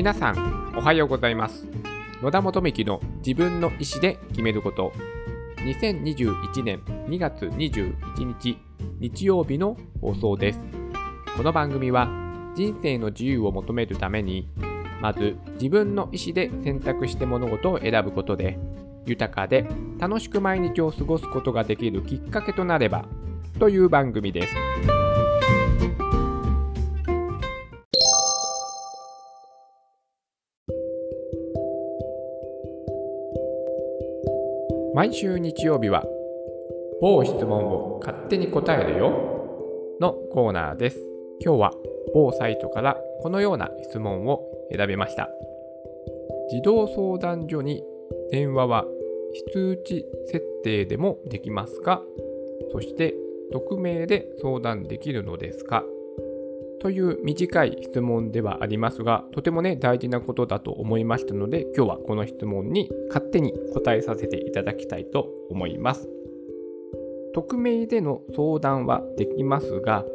皆さんおはようございます。野田元幹の自分の意思で決めること、2021年2月21日日曜日の放送です。この番組は人生の自由を求めるために、まず自分の意思で選択して物事を選ぶことで、豊かで楽しく毎日を過ごすことができるきっかけとなればという番組です。毎週日曜日は某質問を勝手に答えるよのコーナーです。今日は某サイトからこのような質問を選びました。児童相談所に電話は非通知設定でもできますか？そして匿名で相談できるのですか？という短い質問ではありますが、とても大事なことだと思いましたので、今日はこの質問に勝手に答えさせていただきたいと思います。匿名での相談はできますが、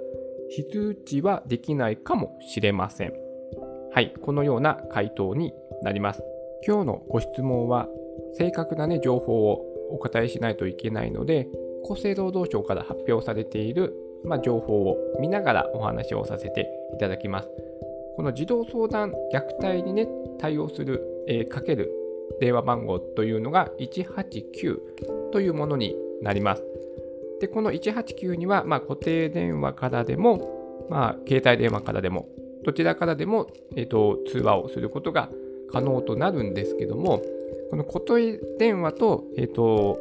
非通知はできないかもしれません。はい、このような回答になります。今日のご質問は正確な情報をお答えしないといけないので、厚生労働省から発表されている情報を見ながらお話をさせていただきます。この児童相談虐待に対応する、かける電話番号というのが189というものになります。で、この189には固定電話からでも、携帯電話からでもどちらからでも、通話をすることが可能となるんですけども、この固定電話と、携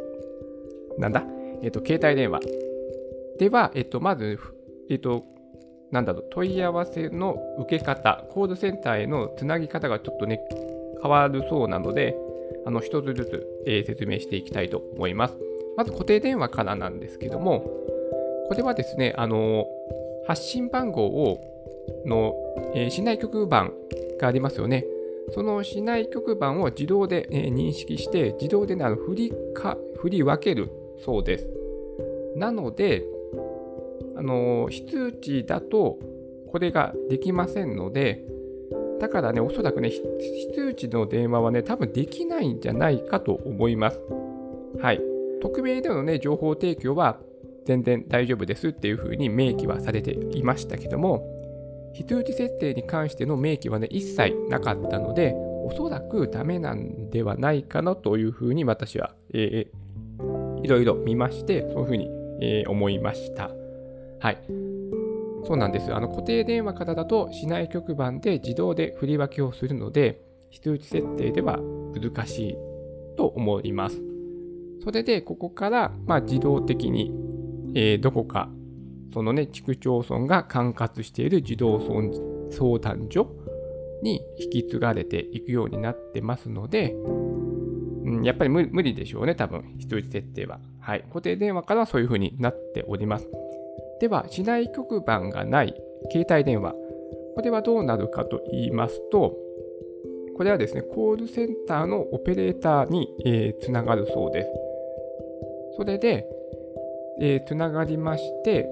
帯電話では、まず、問い合わせの受け方、コールセンターへのつなぎ方がちょっと変わるそうなので、一つずつ、説明していきたいと思います。まず固定電話からなんですけども、これはですね、発信番号の、市内局番がありますよね。その市内局番を自動で、認識して、自動で振り分けるそうです。なので、非通知だとこれができませんので、だからおそらく非通知の電話は多分できないんじゃないかと思います。はい。匿名での情報提供は全然大丈夫ですっていうふうに明記はされていましたけども、非通知設定に関しての明記は一切なかったので、おそらくダメなんではないかなというふうに私は、いろいろ見まして、そういうふうに思いました。はい、そうなんです。固定電話からだと市内局番で自動で振り分けをするので、非通知設定では難しいと思います。それでここから、自動的に、どこかその地区町村が管轄している児童相談所に引き継がれていくようになってますので、やっぱり無理でしょうね、多分非通知設定は。はい、固定電話からはそういう風になっております。では、市内局番がない携帯電話、これはどうなるかと言いますと、これはですね、コールセンターのオペレーターに、つながるそうです。それで、つながりまして、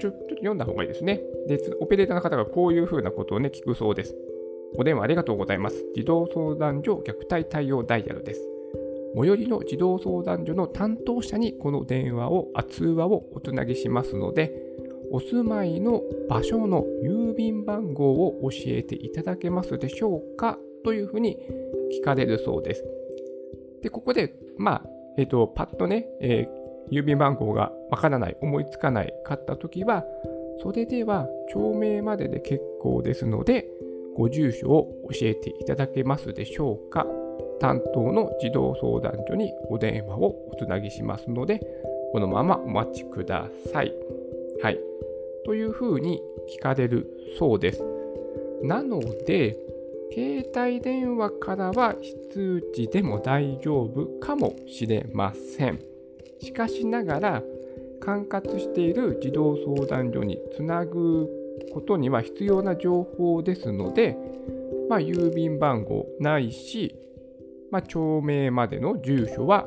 ちょっと読んだ方がいいですね。で、オペレーターの方がこういう風なことを聞くそうです。お電話ありがとうございます。児童相談所虐待対応ダイヤルです。最寄りの児童相談所の担当者にこの通話をおつなぎしますので、お住まいの場所の郵便番号を教えていただけますでしょうかというふうに聞かれるそうです。で、ここで、パッと郵便番号がわからない、思いつかないかったときは、それでは町名までで結構ですので、ご住所を教えていただけますでしょうか。担当の児童相談所にお電話をおつなぎしますので、このままお待ちください。はい。というふうに聞かれるそうです。なので、携帯電話からは非通知でも大丈夫かもしれません。しかしながら、管轄している児童相談所につなぐことには必要な情報ですので、郵便番号ないし、町名までの住所は、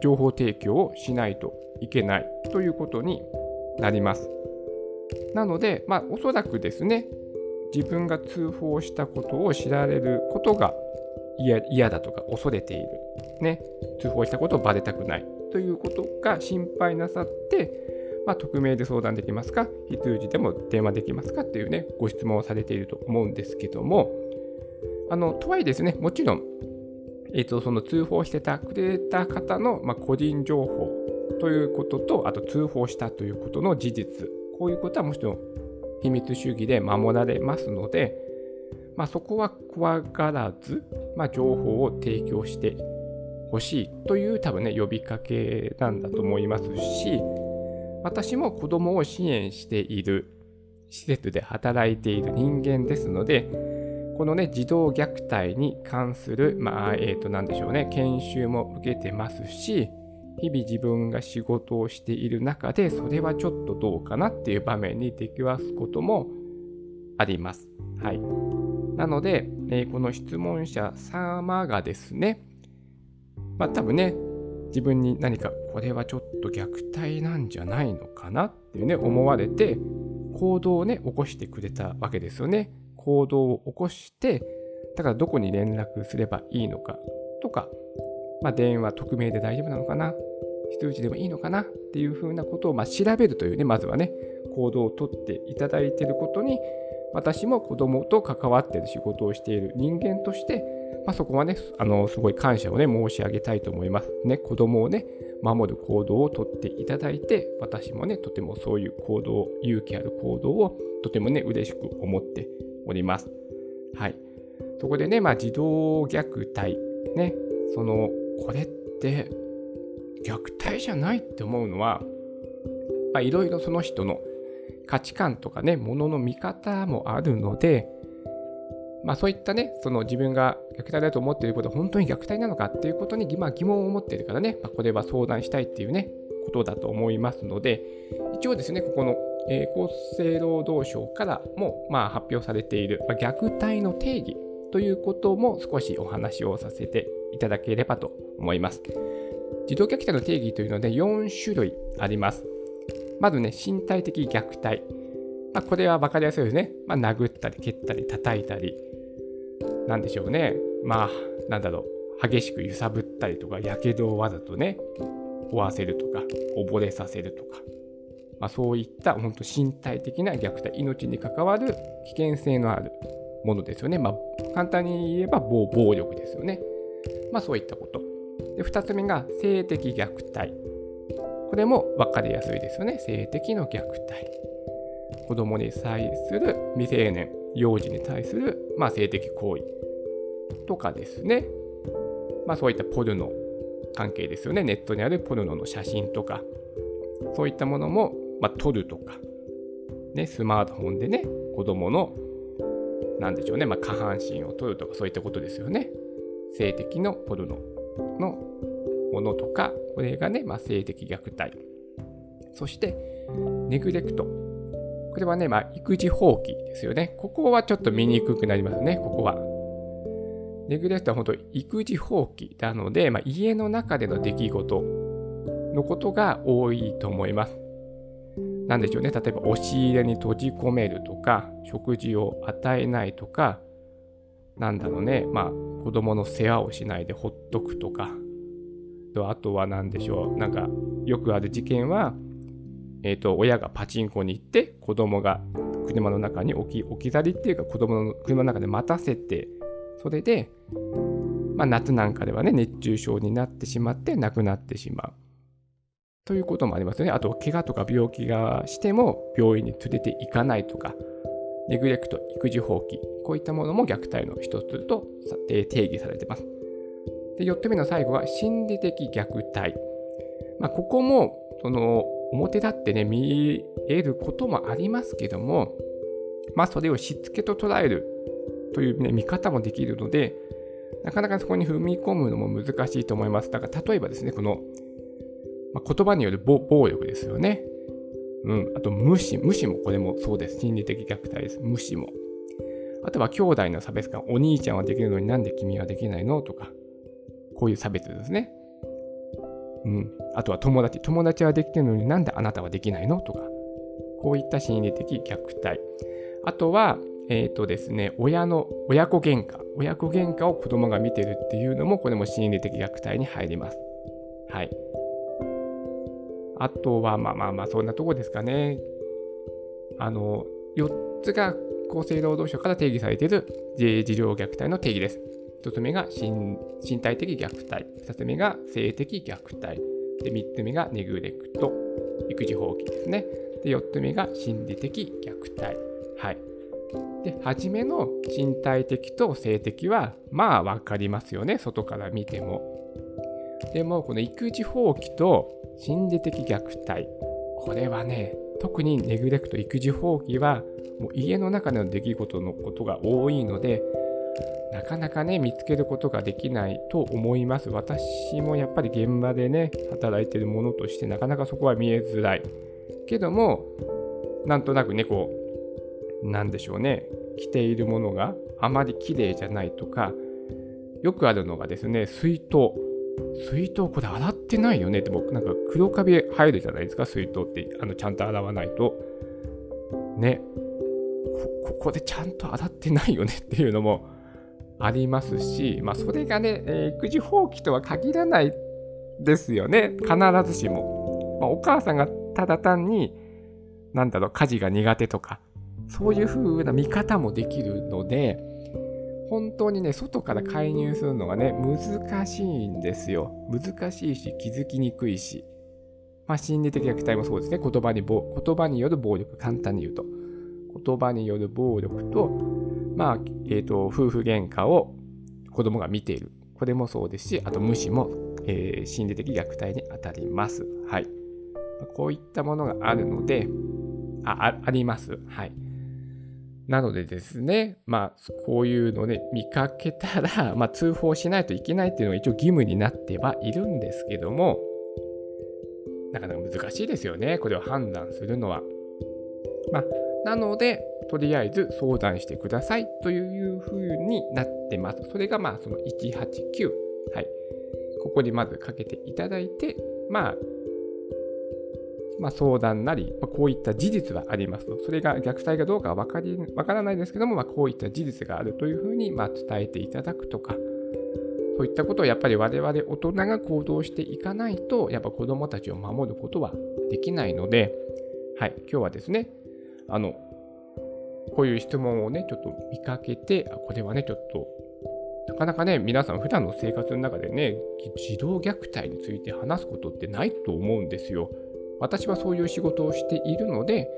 情報提供をしないといけないということになります。なので、おそらくですね、自分が通報したことを知られることが嫌だとか恐れている、ね、通報したことをバレたくないということが心配なさって、匿名で相談できますか、非通知でも電話できますかっていうね、ご質問をされていると思うんですけども、とはいえですね、もちろん、その通報してくれた方の、個人情報ということと、あと通報したということの事実、こういうことはもちろん秘密主義で守られますので、そこは怖がらず、情報を提供してほしいという多分ね、呼びかけなんだと思いますし、私も子供を支援している施設で働いている人間ですので、このね、児童虐待に関する、なんでしょうね、研修も受けてますし、日々自分が仕事をしている中で、それはちょっとどうかなっていう場面に出くわすこともあります。はい。なので、この質問者様がですね、多分ね、自分に何かこれはちょっと虐待なんじゃないのかなっていうね、思われて、行動をね、起こしてくれたわけですよね。行動を起こして、だからどこに連絡すればいいのかとか、電話、匿名で大丈夫なのかな、非通知でもいいのかなっていうふうなことを、調べるというね、まずはね、行動をとっていただいていることに、私も子供と関わっている仕事をしている人間として、そこはね、すごい感謝をね、申し上げたいと思いますね。子供をね、守る行動をとっていただいて、私もね、とてもそういう行動、勇気ある行動をとてもね、嬉しく思っております。はい。そこでね、児童虐待ね、これって虐待じゃないって思うのは、いろいろその人の価値観とかね、ものの見方もあるので、そういったね、自分が虐待だと思っていることは本当に虐待なのかっていうことに、疑問を持っているからね、これは相談したいっていうね、ことだと思いますので、一応ですね、ここの、厚生労働省からも、発表されている、虐待の定義ということも少しお話をさせていただければと思います。児童虐待の定義というので4種類あります。まずね、身体的虐待。これは分かりやすいですね。殴ったり蹴ったり叩いたり、なんでしょうね。激しく揺さぶったりとか、やけどをわざとね、負わせるとか、溺れさせるとか、そういった本当身体的な虐待、命に関わる危険性のあるものですよね。簡単に言えば暴力ですよね。そういったこと。で、2つ目が性的虐待。これも分かりやすいですよね。性的の虐待。子供に対する未成年、幼児に対する、性的行為とかですね。そういったポルノ関係ですよね。ネットにあるポルノの写真とか、そういったものも、撮るとか、ね、スマートフォンでね、子供の、なんでしょうね、下半身を撮るとか、そういったことですよね。性的のポルノのものとか、これがね、性的虐待。そして、ネグレクト。これはね、育児放棄ですよね。ここはちょっと見にくくなりますね、ここは。ネグレクトは本当に育児放棄なので、家の中での出来事のことが多いと思います。なんでしょうね、例えば押し入れに閉じ込めるとか、食事を与えないとか、子供の世話をしないでほっとくとか、あとは何でしょう、よくある事件は、親がパチンコに行って、子供が車の中に置き去りっていうか、子供の車の中で待たせて、それで、夏なんかではね、熱中症になってしまって、亡くなってしまう。ということもありますよね。あと、怪我とか病気がしても、病院に連れて行かないとか、ネグレクト、育児放棄、こういったものも虐待の一つと定義されています。で、4つ目の最後は心理的虐待。ここも表立ってね、見えることもありますけども、それをしつけと捉えるという、ね、見方もできるので、なかなかそこに踏み込むのも難しいと思います。だから例えばですね、この、言葉による暴力ですよね。あと無視もこれもそうです。心理的虐待です。無視も。あとは兄弟の差別感。お兄ちゃんはできるのになんで君はできないのとか。こういう差別ですね。あとは友達はできてるのになんであなたはできないのとか。こういった心理的虐待。あとは、ですね、親子喧嘩を子供が見てるっていうのも、これも心理的虐待に入ります。はい。あとはまあそんなとこですかね。4つが厚生労働省から定義されている児童虐待の定義です。1つ目が 身体的虐待、2つ目が性的虐待で、3つ目がネグレクト、育児放棄ですね。で、4つ目が心理的虐待。はい。で、初めの身体的と性的はまあ分かりますよね、外から見ても。でもこの育児放棄と心理的虐待、これはね、特にネグレクト、育児放棄はもう家の中での出来事のことが多いので、なかなかね見つけることができないと思います。私もやっぱり現場でね働いてるものとして、なかなかそこは見えづらいけども、なんとなくね、こうなんでしょうね、着ているものがあまり綺麗じゃないとか、よくあるのがですね、水筒これ洗ってないよねって、僕なんか黒カビ入るじゃないですか、水筒って。ちゃんと洗わないとね、ここでちゃんと洗ってないよねっていうのもありますし、まあそれがね、育児放棄とは限らないですよね、必ずしも。まあ、お母さんがただ単に家事が苦手とか、そういう風な見方もできるので、本当にね外から介入するのがね難しいんですよ。難しいし気づきにくいし、まあ心理的虐待もそうですね。言葉による暴力、簡単に言うと言葉による暴力と、夫婦喧嘩を子供が見ている、これもそうですし、あと無視も、心理的虐待にあたります。はい。こういったものがあるので、あります。はい。なのでですね、こういうので見かけたら、通報しないといけないっていうのが一応義務になってはいるんですけども、なかなか難しいですよね、これを判断するのは。なので、とりあえず相談してくださいというふうになってます。それがその189、はい、ここにまずかけていただいて、相談なり、こういった事実はありますと。それが虐待かどうかはわからないですけども、こういった事実があるというふうに伝えていただくとか、そういったことをやっぱり我々大人が行動していかないと、やっぱ子どもたちを守ることはできないので、はい、今日はですね、こういう質問をねちょっと見かけて、これはねちょっとなかなかね皆さん普段の生活の中でね児童虐待について話すことってないと思うんですよ。私はそういう仕事をしているので、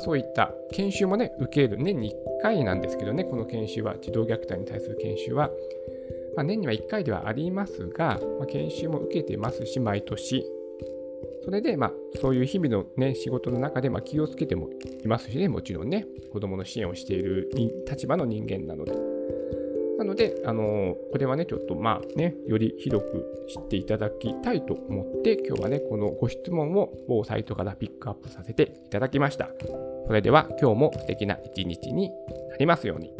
そういった研修もね受ける、年に1回なんですけどね、この研修は、児童虐待に対する研修は、年には1回ではありますが、研修も受けてますし、毎年。それで、そういう日々の、ね、仕事の中で気をつけてもいますしね、もちろんね、子どもの支援をしている立場の人間なので。なので、これはね、ちょっとより広く知っていただきたいと思って、今日はね、このご質問を某サイトからピックアップさせていただきました。それでは、今日も素敵な一日になりますように。